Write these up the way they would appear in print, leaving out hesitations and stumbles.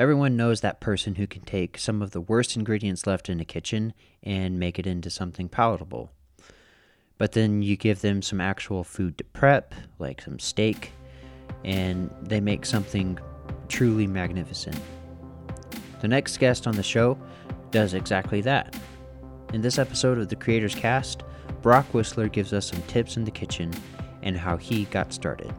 Everyone knows that person who can take some of the worst ingredients left in the kitchen and make it into something palatable. But then you give them some actual food to prep, like some steak, and they make something truly magnificent. The next guest on the show does exactly that. In this episode of The Creator's Cast, Brock Whisler gives us some tips in the kitchen and how he got started.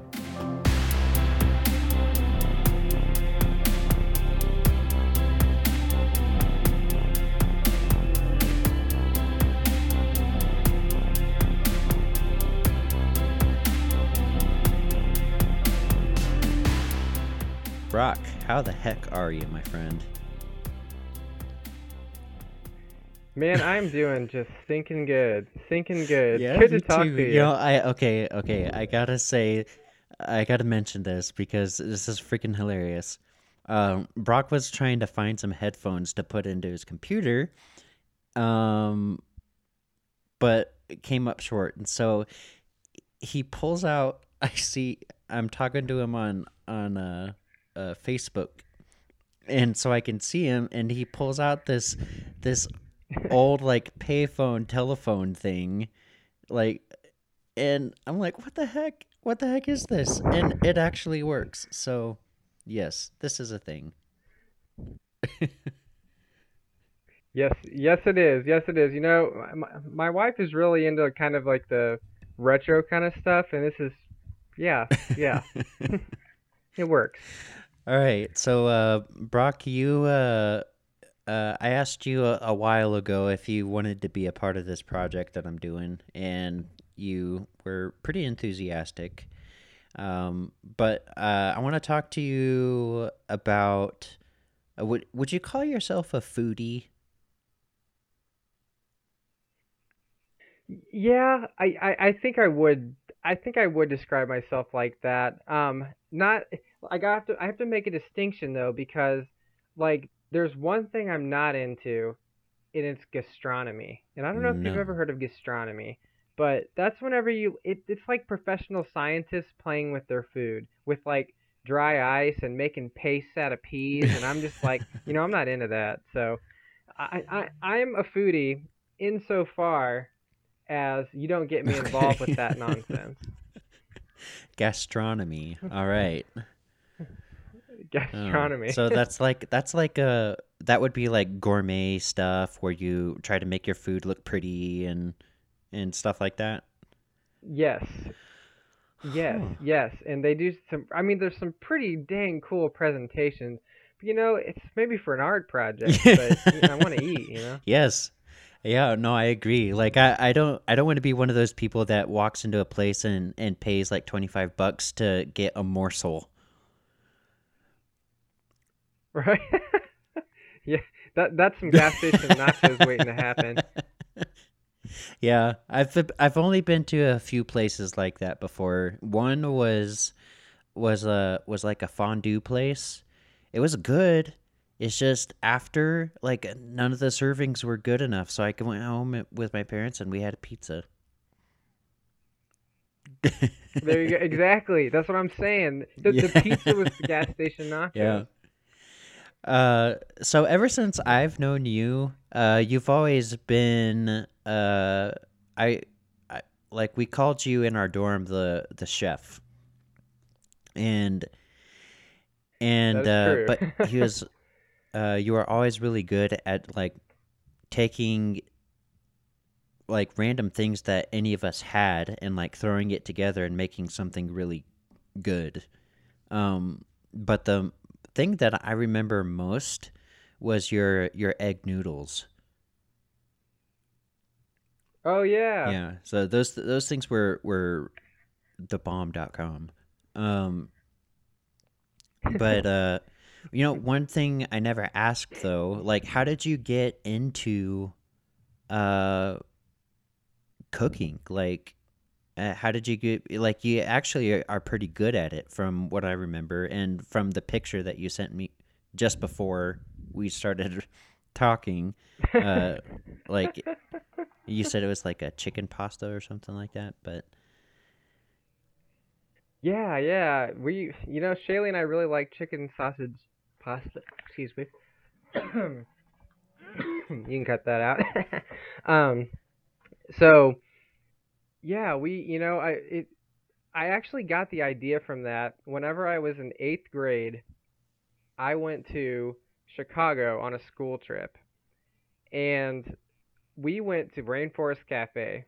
Brock, how the heck are you, my friend? Man, I'm doing just thinking good, thinking good. Yeah, good to talk to you. You know, I gotta mention this because this is freaking hilarious. Brock was trying to find some headphones to put into his computer, but it came up short. And so he pulls out, I'm talking to him on Facebook, and so I can see him, and he pulls out this old like payphone telephone thing, like, and I'm like, what the heck is this? And it actually works. So yes, this is a thing. yes it is. You know, my wife is really into kind of like the retro kind of stuff, and this is yeah. It works. All right. So, Brock, you, I asked you a while ago if you wanted to be a part of this project that I'm doing, and you were pretty enthusiastic. But I want to talk to you about, would you call yourself a foodie? Yeah, I think I would describe myself like that. I have to make a distinction though, because like there's one thing I'm not into, and it's gastronomy. And I don't know if you've ever heard of gastronomy, but that's whenever it's like professional scientists playing with their food with like dry ice and making pastes out of peas, and I'm just like, you know, I'm not into that. So I'm a foodie insofar as you don't get me involved with that nonsense. Gastronomy. All right. Gastronomy. So that would be like gourmet stuff where you try to make your food look pretty and stuff like that. Yes. And they do some. I mean, there's some pretty dang cool presentations. But, you know, it's maybe for an art project, but you know, I want to eat. You know. Yes. Yeah, no, I agree. Like, I don't want to be one of those people that walks into a place and pays like $25 to get a morsel. Right? Yeah, that's some gas station nachos waiting to happen. Yeah, I've only been to a few places like that before. One was like a fondue place. It was good. It's just after, like, none of the servings were good enough, so I went home with my parents and we had a pizza. There you go. Exactly. That's what I'm saying. The pizza was the gas station nachos. Yeah. So ever since I've known you, you've always been I we called you in our dorm the chef. And but he was. You are always really good at like taking like random things that any of us had and like throwing it together and making something really good. But the thing that I remember most was your egg noodles. Oh yeah. Yeah. So those things were the bomb.com. But you know, one thing I never asked though, like, how did you get into cooking? Like, how did you get? Like, you actually are pretty good at it, from what I remember, and from the picture that you sent me just before we started talking. Like, you said it was like a chicken pasta or something like that, but. Yeah. You know, Shaylee and I really like chicken sausage pasta. Excuse me. You can cut that out. So, yeah, I actually got the idea from that. Whenever I was in 8th grade, I went to Chicago on a school trip, and we went to Rainforest Cafe,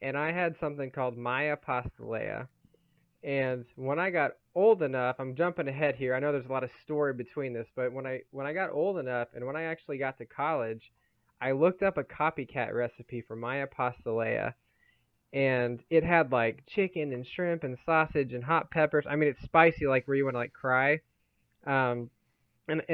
and I had something called Maya Pastalea. And when I got old enough, I'm jumping ahead here. I know there's a lot of story between this, but when I got old enough and when I actually got to college, I looked up a copycat recipe for Maya Pastalea. And it had like chicken and shrimp and sausage and hot peppers. I mean, it's spicy, like where you want to like cry. And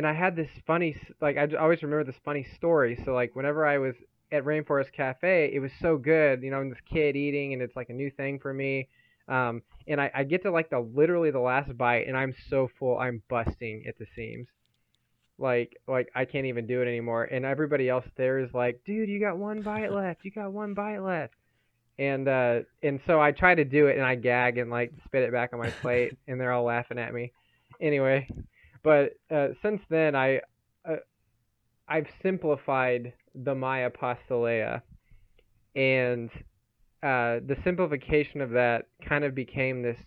I had this funny, like, I always remember this funny story. So like whenever I was at Rainforest Cafe, it was so good, I'm this kid eating and it's like a new thing for me. And I get to like literally the last bite and I'm so full, I'm busting at the seams. Like I can't even do it anymore. And everybody else there is like, dude, you got one bite left. You got one bite left. And so I try to do it and I gag and like spit it back on my plate and they're all laughing at me anyway. But, since then I've simplified the Maya Pastalea, and, the simplification of that kind of became this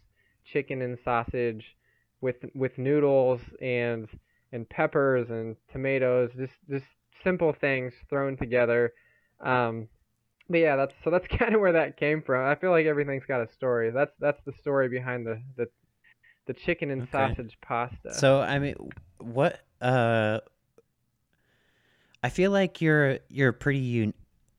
chicken and sausage with noodles and peppers and tomatoes, just simple things thrown together. But yeah, that's kind of where that came from. I feel like everything's got a story. That's the story behind the chicken and sausage pasta. So I mean, what? I feel like you're pretty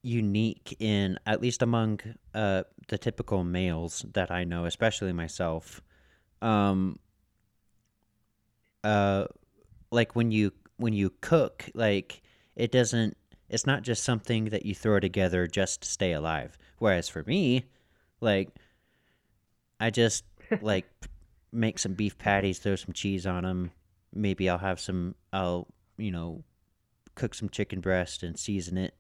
unique in, at least among the typical males that I know, especially myself. Like when you cook, like it doesn't. It's not just something that you throw together just to stay alive. Whereas for me, like, I just, like, make some beef patties, throw some cheese on them. Maybe I'll cook some chicken breast and season it.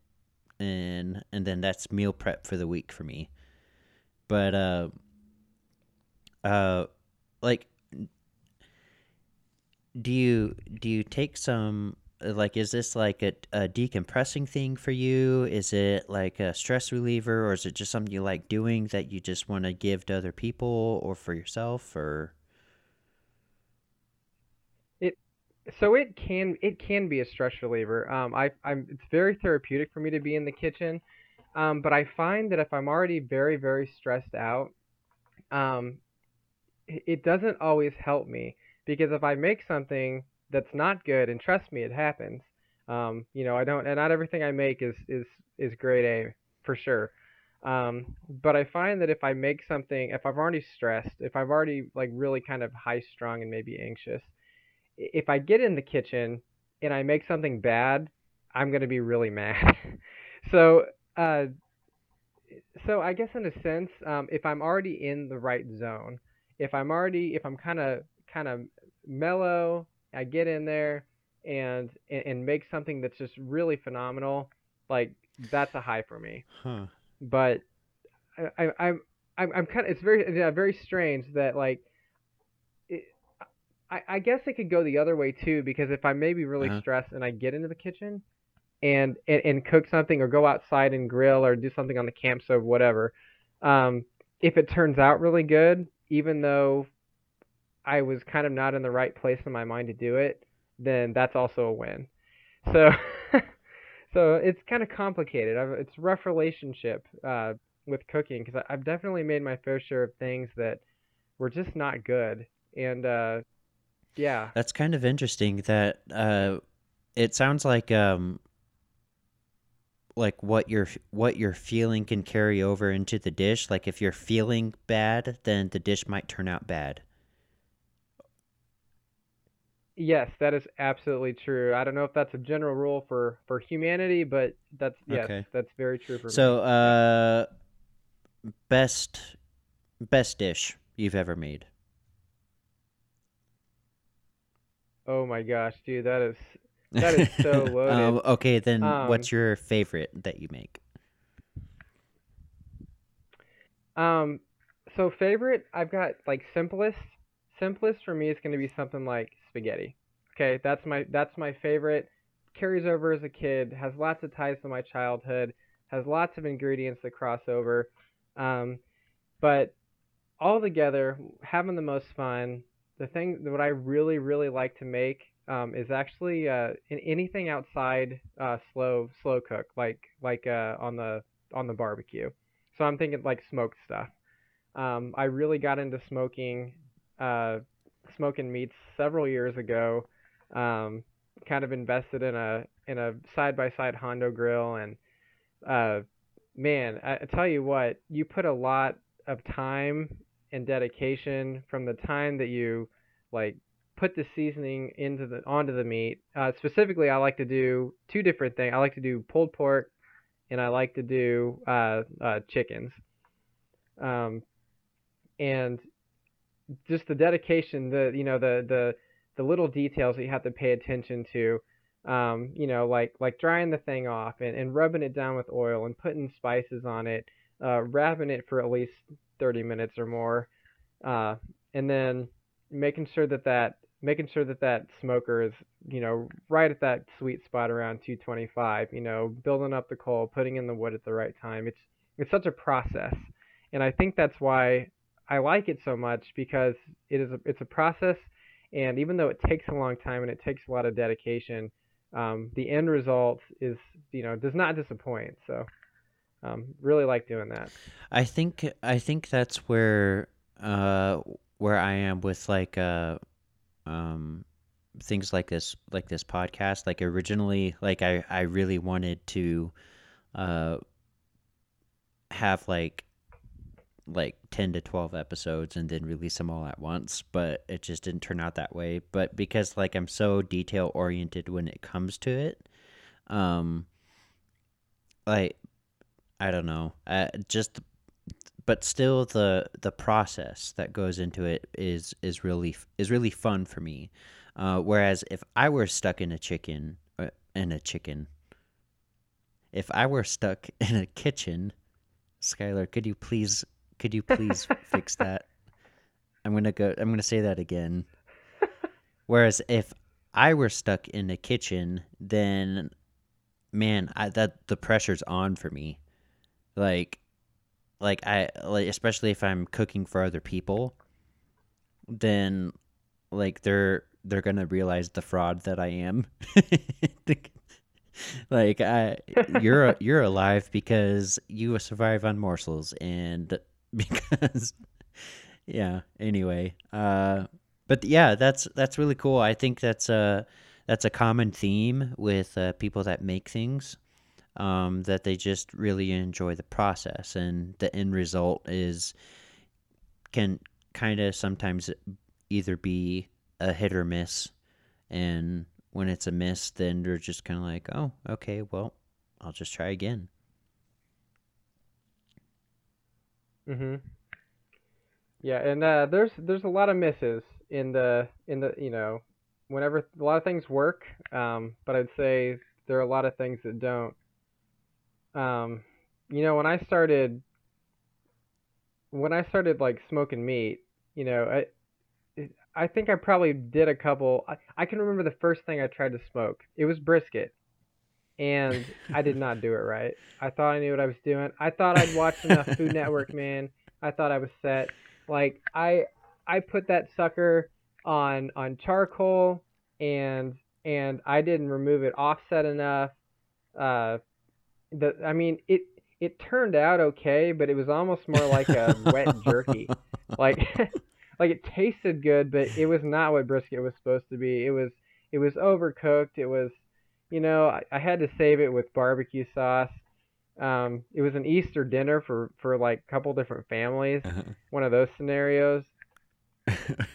And then that's meal prep for the week for me. But, like, do you take some... Like, is this like a decompressing thing for you? Is it like a stress reliever, or is it just something you like doing that you just want to give to other people or for yourself? Or it can be a stress reliever. It's very therapeutic for me to be in the kitchen, but I find that if I'm already very, very stressed out, it doesn't always help me, because if I make something that's not good, and trust me, it happens. Not everything I make is grade A for sure. But I find that if I make something, if I'm already stressed, if I'm already like really kind of high strung and maybe anxious, if I get in the kitchen and I make something bad, I'm going to be really mad. So I guess in a sense, if I'm already in the right zone, if I'm kind of mellow, I get in there and make something that's just really phenomenal. Like, that's a high for me. Huh. But I'm kind of, it's very strange that like, I guess it could go the other way too, because if I may be really stressed and I get into the kitchen and cook something, or go outside and grill or do something on the camp stove, whatever. If it turns out really good, even though I was kind of not in the right place in my mind to do it, then that's also a win. So it's kind of complicated. It's a rough relationship with cooking, because I've definitely made my fair share of things that were just not good. And yeah. That's kind of interesting that it sounds like what you're feeling can carry over into the dish. Like if you're feeling bad, then the dish might turn out bad. Yes, that is absolutely true. I don't know if that's a general rule for humanity, but that's very true for me. So, best dish you've ever made? Oh my gosh, dude, that is so loaded. Okay, then what's your favorite that you make? So favorite, I've got like simplest for me is going to be something like spaghetti. Okay, that's my favorite. Carries over as a kid, has lots of ties to my childhood, has lots of ingredients that cross over. But all together, having the most fun, the thing that what I really, really like to make is actually anything outside slow cook, like on the barbecue. So I'm thinking like smoked stuff. I really got into smoking meats several years ago. Kind of invested in a side-by-side Hondo grill, and man, I tell you what, you put a lot of time and dedication from the time that you like put the seasoning onto the meat. Specifically, I like to do two different things. I like to do pulled pork, and I like to do chickens. And just the dedication, the little details that you have to pay attention to, like drying the thing off and rubbing it down with oil and putting spices on it, wrapping it for at least 30 minutes or more, and then making sure that smoker is, right at that sweet spot around 225, building up the coal, putting in the wood at the right time. It's such a process. And I think that's why I like it so much, because it's a process. And even though it takes a long time and it takes a lot of dedication, the end result is, does not disappoint. So, really like doing that. I think that's where I am with things like this podcast. Like originally, I really wanted to, have like 10 to 12 episodes and then release them all at once, but it just didn't turn out that way. But because I'm so detail oriented when it comes to it, I don't know, but still the process that goes into it is really fun for me. Whereas if I were stuck in a kitchen, Skylar, could you please fix that? I'm gonna say that again. Whereas if I were stuck in the kitchen, then man, the pressure's on for me. Especially if I'm cooking for other people, then they're gonna realize the fraud that I am. You're alive because you survive on morsels, and because yeah. Anyway, but yeah, that's really cool. I think that's a common theme with people that make things, that they just really enjoy the process, and the end result can kind of sometimes either be a hit or miss, and when it's a miss, then they're just kind of like, oh, okay, well, I'll just try again. Mhm. Yeah, and there's a lot of misses in the whenever a lot of things work, but I'd say there are a lot of things that don't. When I started like smoking meat, I think I probably did a couple. I can remember the first thing I tried to smoke. It was brisket, and I did not do it right. I thought I knew what I was doing. I thought I'd watched enough Food Network, man. I thought I was set. I put that sucker on charcoal, and I didn't remove it offset enough. It turned out okay, but it was almost more like a wet jerky, Like it tasted good, but it was not what brisket was supposed to be. It was overcooked. It was, I had to save it with barbecue sauce. It was an Easter dinner for a couple different families, one of those scenarios.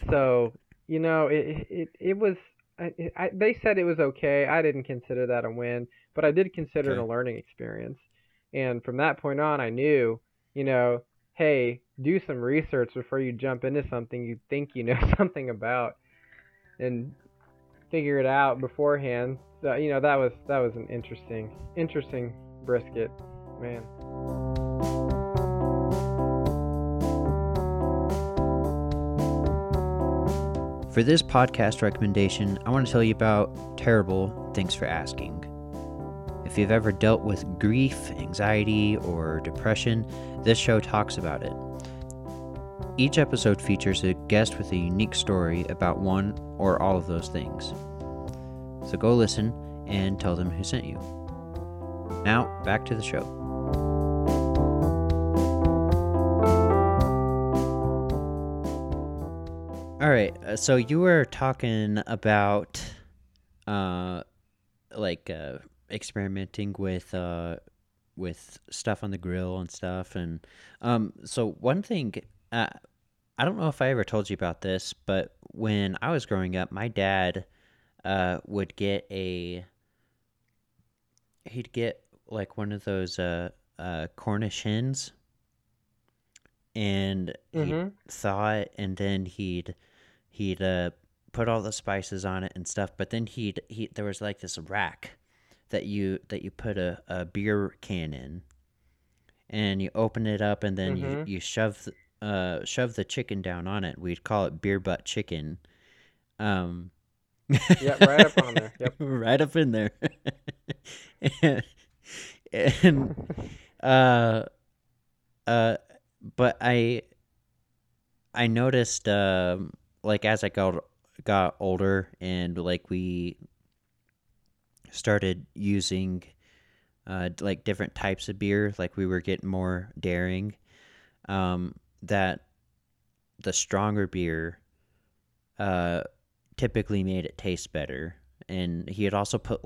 So, it was. They said it was okay. I didn't consider that a win, but I did consider it a learning experience. And from that point on, I knew, hey, do some research before you jump into something you think you know something about, and figure it out beforehand. So, that was an interesting brisket, man. For this podcast recommendation, I want to tell you about Terrible Things for Asking. If you've ever dealt with grief, anxiety, or depression, this show talks about it. Each episode features a guest with a unique story about one or all of those things. So go listen and tell them who sent you. Now, back to the show. All right, so you were talking about, experimenting with stuff on the grill and stuff, and so one thing, I don't know if I ever told you about this, but when I was growing up, my dad would get like one of those Cornish hens, and he'd thaw it, and then he'd put all the spices on it and stuff. But then there was like this rack that you put a beer can in, and you open it up, and then you shove the chicken down on it. We'd call it beer butt chicken. Yeah, right up on there. Yep. Right up in there. But I noticed as I got older, and we started using different types of beer, we were getting more daring, that the stronger beer typically made it taste better. And he had also put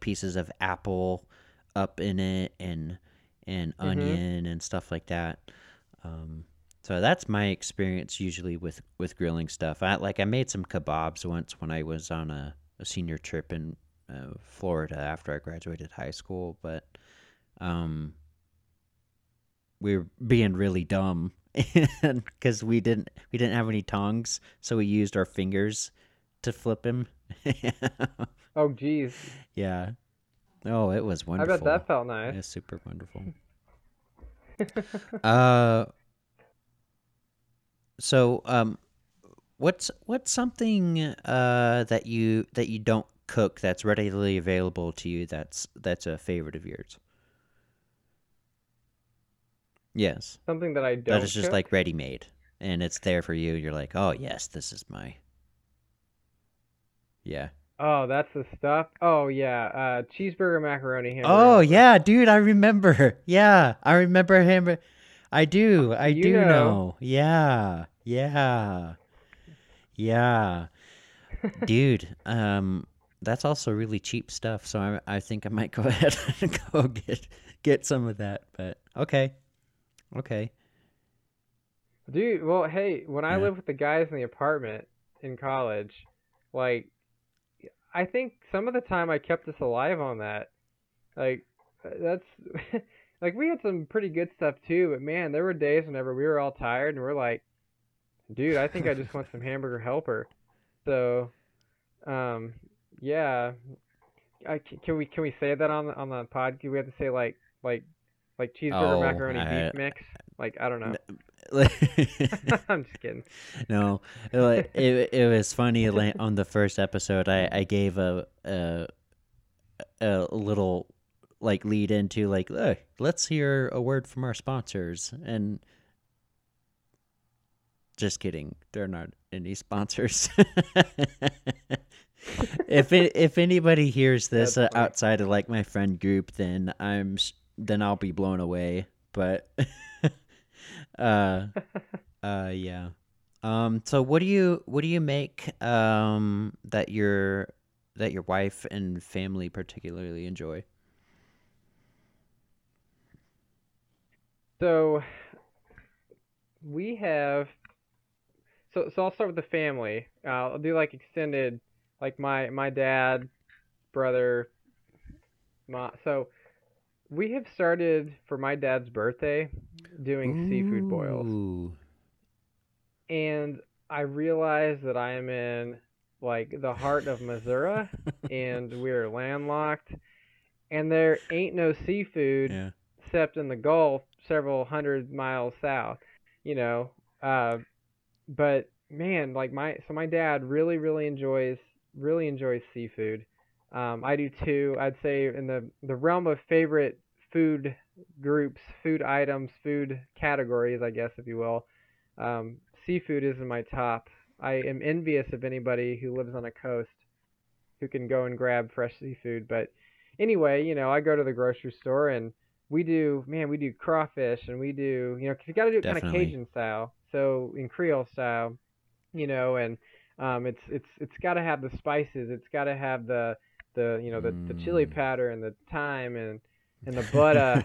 pieces of apple up in it, and onion and stuff like that. So that's my experience usually with grilling stuff. I made some kebabs once when I was on a senior trip in Florida after I graduated high school, but we were being really dumb because we didn't have any tongs, so we used our fingers to flip him. Oh, geez. Yeah. Oh, it was wonderful. I bet that felt nice. Yeah, super wonderful. So, what's something that you don't cook that's readily available to you that's a favorite of yours? Yes. Something that I don't. That is just cook? Ready made, and it's there for you. You're like, oh yes, this is my. Yeah. Oh, that's the stuff. Oh yeah, cheeseburger, macaroni, hamburger. Oh yeah, dude, I remember. Yeah, I remember him. I do know. Yeah. Dude, that's also really cheap stuff. So I think I might go ahead and go get some of that. But okay. Dude, well, hey, when I lived with the guys in the apartment in college, I think some of the time I kept us alive on that. That's we had some pretty good stuff too, but man, there were days whenever we were all tired and we're like, dude, I think I just want some hamburger helper. So, yeah, can we say that on the pod? Do we have to say like cheeseburger, macaroni, beef mix? I don't know. I'm just kidding. No, it was funny. On the first episode, I gave a little lead into look, let's hear a word from our sponsors. And just kidding, there are not any sponsors. If anybody hears this outside of my friend group, then I'll be blown away. But. Yeah. So what do you make that your wife and family particularly enjoy? So we have so I'll start with the family. I'll do extended, my dad, brother, ma. So we have started, for my dad's birthday, doing seafood boils. And I realized that I am in, the heart of Missouri, and we're landlocked, and there ain't no seafood except in the Gulf several hundred miles south, but man, like my dad really enjoys seafood. I do too. I'd say in the realm of favorite food groups, food items, food categories, I guess, if you will, seafood is in my top. I am envious of anybody who lives on a coast who can go and grab fresh seafood. But anyway, you know, I go to the grocery store and we do crawfish and we do, you know, because you got to do it kind of Cajun style. So in Creole style, you know, and it's got to have the spices. It's got to have the chili powder and the thyme and the butter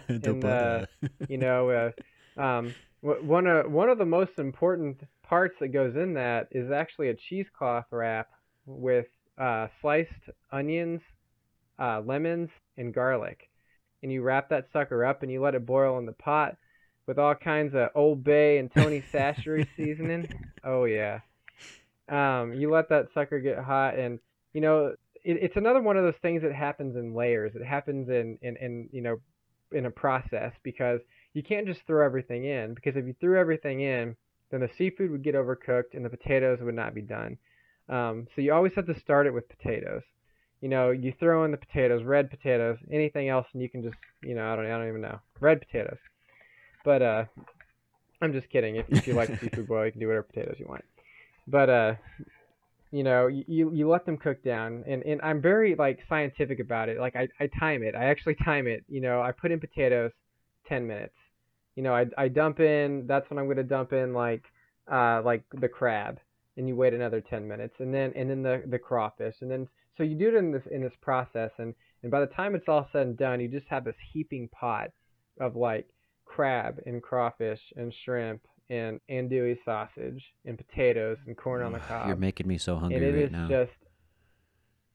one of the most important parts that goes in that is actually a cheesecloth wrap with sliced onions, lemons, and garlic. And you wrap that sucker up and you let it boil in the pot with all kinds of Old Bay and Tony Chachere's seasoning. Oh, yeah. You let that sucker get hot. And, you know, it's another one of those things that happens in layers. It happens in a process, because you can't just throw everything in, because if you threw everything in, then the seafood would get overcooked and the potatoes would not be done. So you always have to start it with potatoes. You know, you throw in the potatoes, red potatoes, anything else, and you can just, you know, I don't even know, red potatoes. But I'm just kidding. If you like seafood boil, you can do whatever potatoes you want. But you know, you let them cook down, and I'm very like scientific about it. Like I time it. I actually time it. You know, I put in potatoes 10 minutes. You know, I dump in. That's when I'm gonna dump in like the crab, and you wait another 10 minutes, and then the crawfish, and then. So you do it in this process, and by the time it's all said and done, you just have this heaping pot of like crab and crawfish and shrimp and andouille sausage and potatoes and corn on the cob. You're making me so hungry right now. And it is just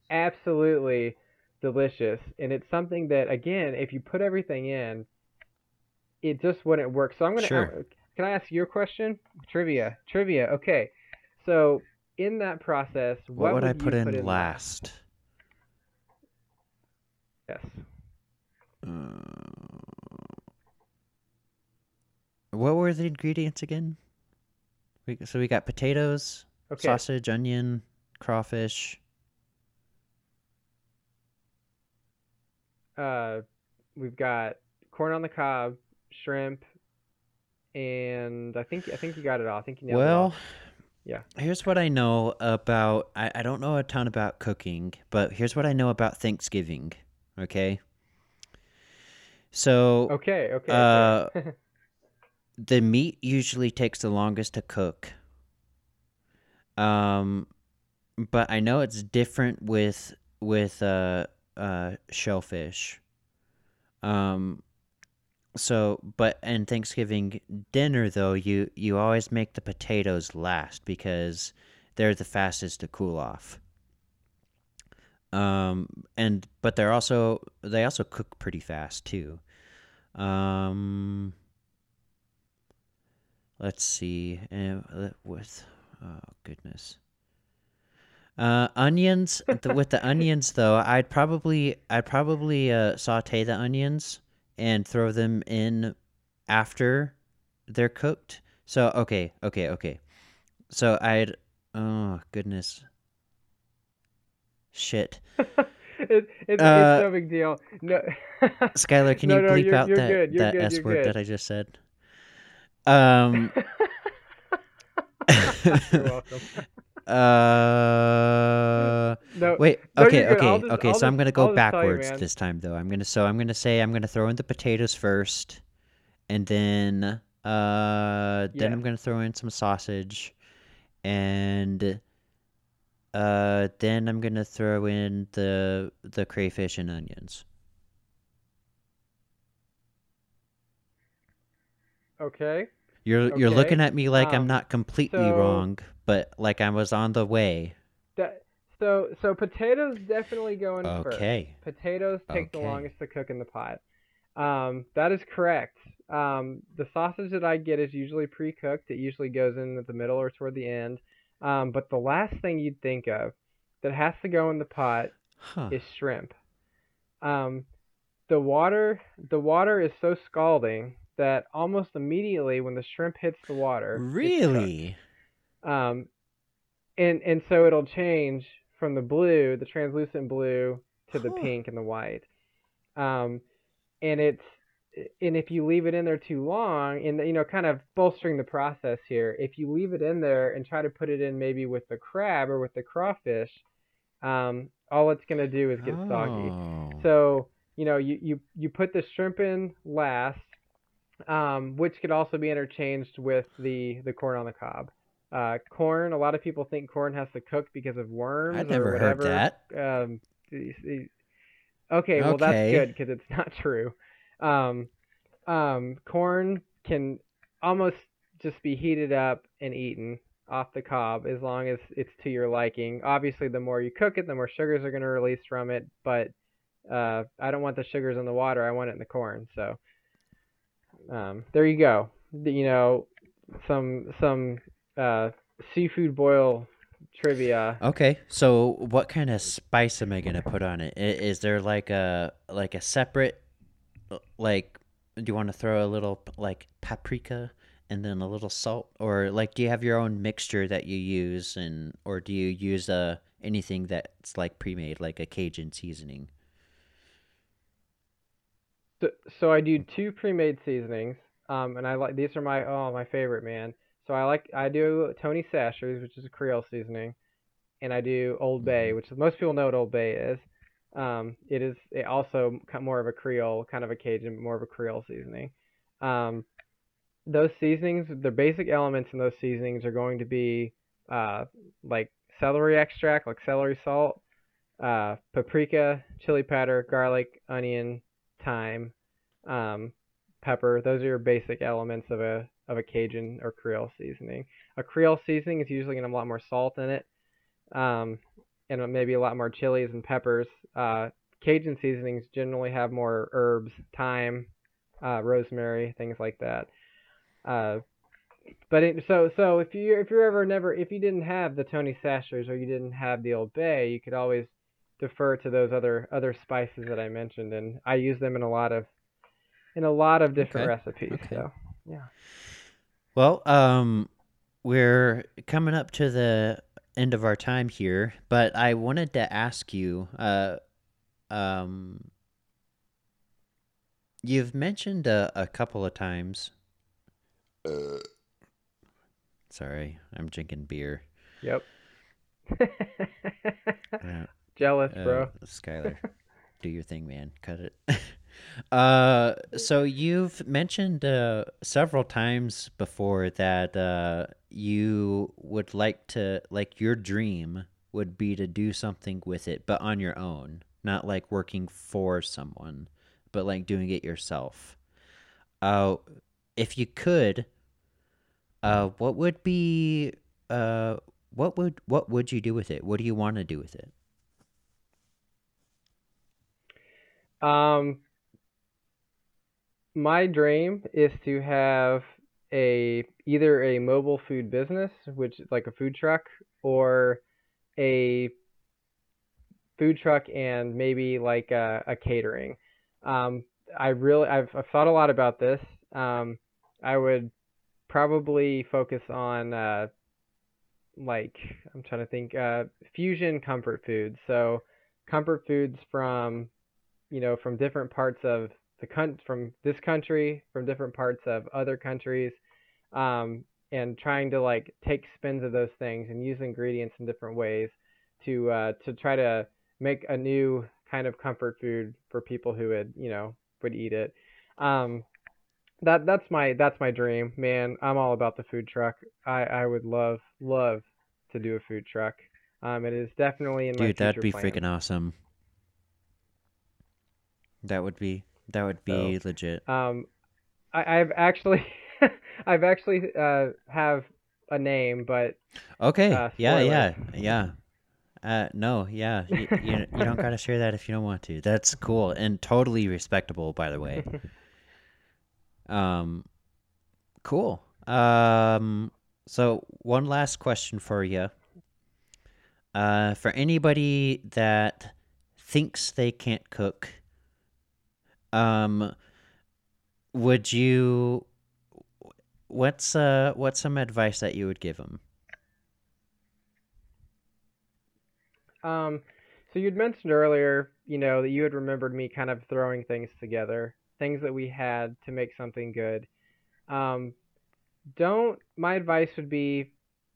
absolutely delicious. And it's something that, again, if you put everything in, it just wouldn't work. So I'm going to can I ask you a question? Trivia. Okay. So in that process, what would I put in last? Yes. What were the ingredients again? So we got potatoes, sausage, onion, crawfish. We've got corn on the cob, shrimp, and I think you got it all. I think you nailed it all. Yeah. Here's what I know about, I don't know a ton about cooking, but here's what I know about Thanksgiving, okay? So okay. The meat usually takes the longest to cook. But I know it's different with shellfish. But in Thanksgiving dinner, though, you always make the potatoes last because they're the fastest to cool off. But they also cook pretty fast too. Let's see. Onions with the onions though, I'd probably saute the onions and throw them in after they're cooked. So, okay. So I'd... Oh, goodness. Shit. It's no big deal. No. Skylar, can you bleep out that S word that I just said? You're welcome. So I'm gonna go backwards this time though. I'm gonna throw in the potatoes first, and then I'm gonna throw in some sausage, and then I'm gonna throw in the crayfish and onions. Okay. You're looking at me like I'm not completely wrong, but like I was on the way. So potatoes definitely go in first. Okay. Potatoes take the longest to cook in the pot. That is correct. The sausage that I get is usually pre-cooked. It usually goes in at the middle or toward the end. But the last thing you'd think of that has to go in the pot is shrimp. The water is so scalding that almost immediately when the shrimp hits the water, really, And so it'll change from the blue, the translucent blue, to the pink and the white. And if you leave it in there too long, and you know, kind of bolstering the process here, if you leave it in there and try to put it in maybe with the crab or with the crawfish, all it's going to do is get soggy. So, you know, you put the shrimp in last, which could also be interchanged with the corn on the cob. Corn, a lot of people think corn has to cook because of worms. I've never heard that. Okay, well, that's good because it's not true. Corn can almost just be heated up and eaten off the cob as long as it's to your liking. Obviously, the more you cook it, the more sugars are going to release from it, but I don't want the sugars in the water. I want it in the corn. So there you go. You know, some seafood boil trivia. Okay, so what kind of spice am I going to put on it? Is there like a separate, like, do you want to throw a little like paprika and then a little salt, or like do you have your own mixture that you use, and or do you use anything that's like pre-made, like a Cajun seasoning? So I do two pre-made seasonings, and I like, these are my favorite, man. So I do Tony Chachere's, which is a Creole seasoning, and I do Old Bay, which most people know what Old Bay is. It is also more of a Creole, kind of a Cajun, more of a Creole seasoning. Those seasonings, the basic elements in those seasonings are going to be like celery extract, like celery salt, paprika, chili powder, garlic, onion, thyme, pepper. Those are your basic elements of a Cajun or Creole seasoning. A Creole seasoning is usually going to have a lot more salt in it, and maybe a lot more chilies and peppers. Cajun seasonings generally have more herbs, thyme, rosemary, things like that. But if you didn't have the Tony Chachere's or you didn't have the Old Bay, you could always defer to those other spices that I mentioned, and I use them in a lot of different recipes. Okay. So yeah. Well, we're coming up to the end of our time here, but I wanted to ask you, you've mentioned a couple of times. Sorry, I'm drinking beer. Yep. Jealous, bro. Skylar, do your thing, man. Cut it. So you've mentioned several times before that you would like to, like, your dream would be to do something with it, but on your own, not like working for someone, but like doing it yourself. If you could, what would you do with it? What do you want to do with it? My dream is to have either a mobile food business, which is like a food truck, or a food truck and maybe like a catering. I've thought a lot about this. I would probably focus on I'm trying to think, fusion comfort foods. So comfort foods from, you know, from different parts of from this country, from different parts of other countries, and trying to like take spins of those things and use ingredients in different ways to try to make a new kind of comfort food for people who would eat it. That's my dream, man. I'm all about the food truck. I would love to do a food truck. It is definitely in my future plans. Dude, that'd be freaking awesome. That would be legit. I've actually have a name, but okay. Yeah. No, yeah. You don't gotta share that if you don't want to. That's cool and totally respectable, by the way. Cool. So one last question for you. For anybody that thinks they can't cook, what's some advice that you would give them? So you'd mentioned earlier, you know, that you had remembered me kind of throwing things together, things that we had to make something good. My advice would be,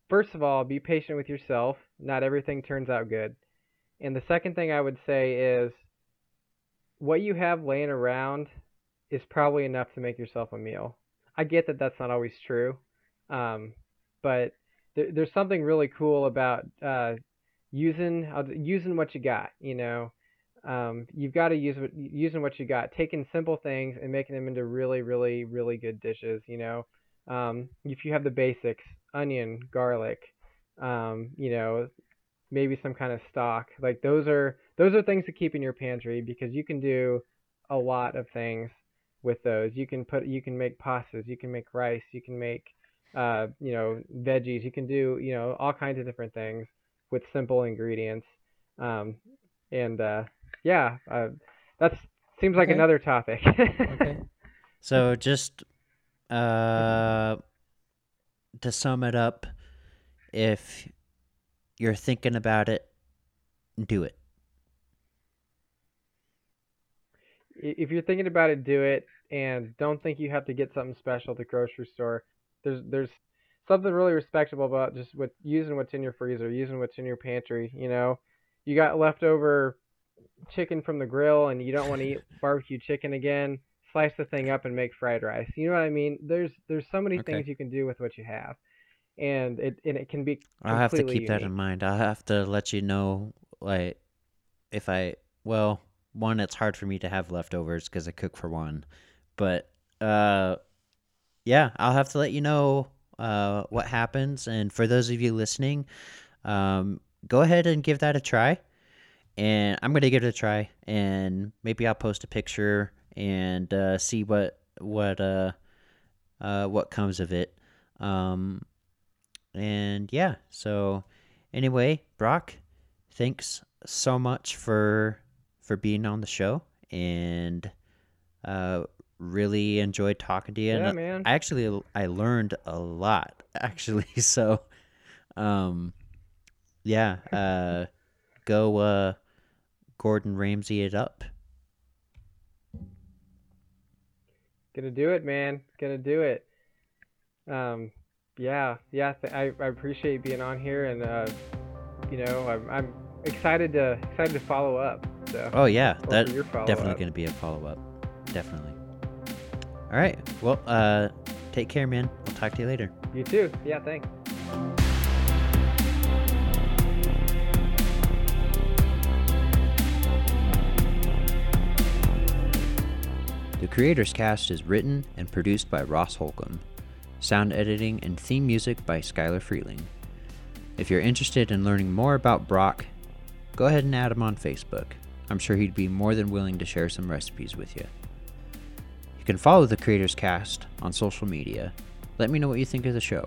first of all, be patient with yourself. Not everything turns out good. And the second thing I would say is, what you have laying around is probably enough to make yourself a meal. I get that that's not always true, but there's something really cool about using what you got. You know, you've got to using what you got, taking simple things and making them into really, really, really good dishes. You know, if you have the basics, onion, garlic, you know, maybe some kind of stock. Like those are things to keep in your pantry, because you can do a lot of things with those. You can make pastas, you can make rice, you can make you know, veggies, you can do, you know, all kinds of different things with simple ingredients. That seems like another topic. Okay. So just to sum it up, if you're thinking about it, do it. If you're thinking about it, do it, and don't think you have to get something special at the grocery store. There's something really respectable about just using what's in your freezer, using what's in your pantry. You know, you got leftover chicken from the grill, and you don't want to eat barbecue chicken again. Slice the thing up and make fried rice. You know what I mean? There's so many things you can do with what you have, and it can be. I'll have to keep that in mind. I'll have to let you know, like, if one, it's hard for me to have leftovers because I cook for one. But, I'll have to let you know what happens. And for those of you listening, go ahead and give that a try. And I'm going to give it a try. And maybe I'll post a picture and see what comes of it. So anyway, Brock, thanks so much for being on the show, and really enjoyed talking to you. Yeah, and man. I learned a lot, actually. So, go Gordon Ramsay it up. Gonna do it, man. Gonna do it. I appreciate being on here, and you know, I'm excited to follow up. So, that's definitely going to be a follow-up. Definitely. All right. Well, take care, man. I'll talk to you later. You too. Yeah, thanks. The Creator's Cast is written and produced by Ross Holcomb. Sound editing and theme music by Skylar Freeling. If you're interested in learning more about Brock, go ahead and add him on Facebook. I'm sure he'd be more than willing to share some recipes with you. You can follow The Creator's Cast on social media. Let me know what you think of the show.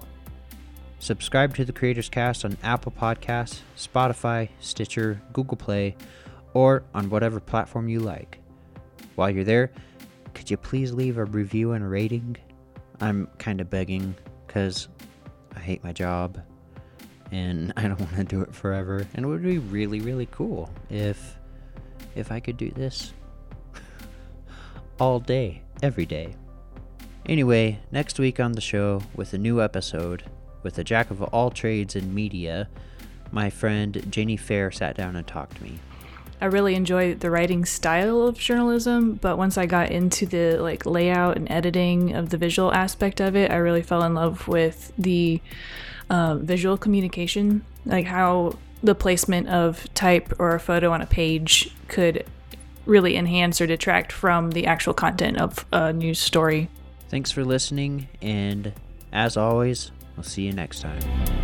Subscribe to The Creator's Cast on Apple Podcasts, Spotify, Stitcher, Google Play, or on whatever platform you like. While you're there, could you please leave a review and a rating? I'm kind of begging, because I hate my job, and I don't want to do it forever. And it would be really, really cool if I could do this all day, every day. Anyway, next week on the show, with a new episode, with a jack of all trades in media, my friend Janie Fair sat down and talked to me. I really enjoy the writing style of journalism, but once I got into the layout and editing of the visual aspect of it, I really fell in love with the visual communication, like how the placement of type or a photo on a page could really enhance or detract from the actual content of a news story. Thanks for listening, and as always, we'll see you next time.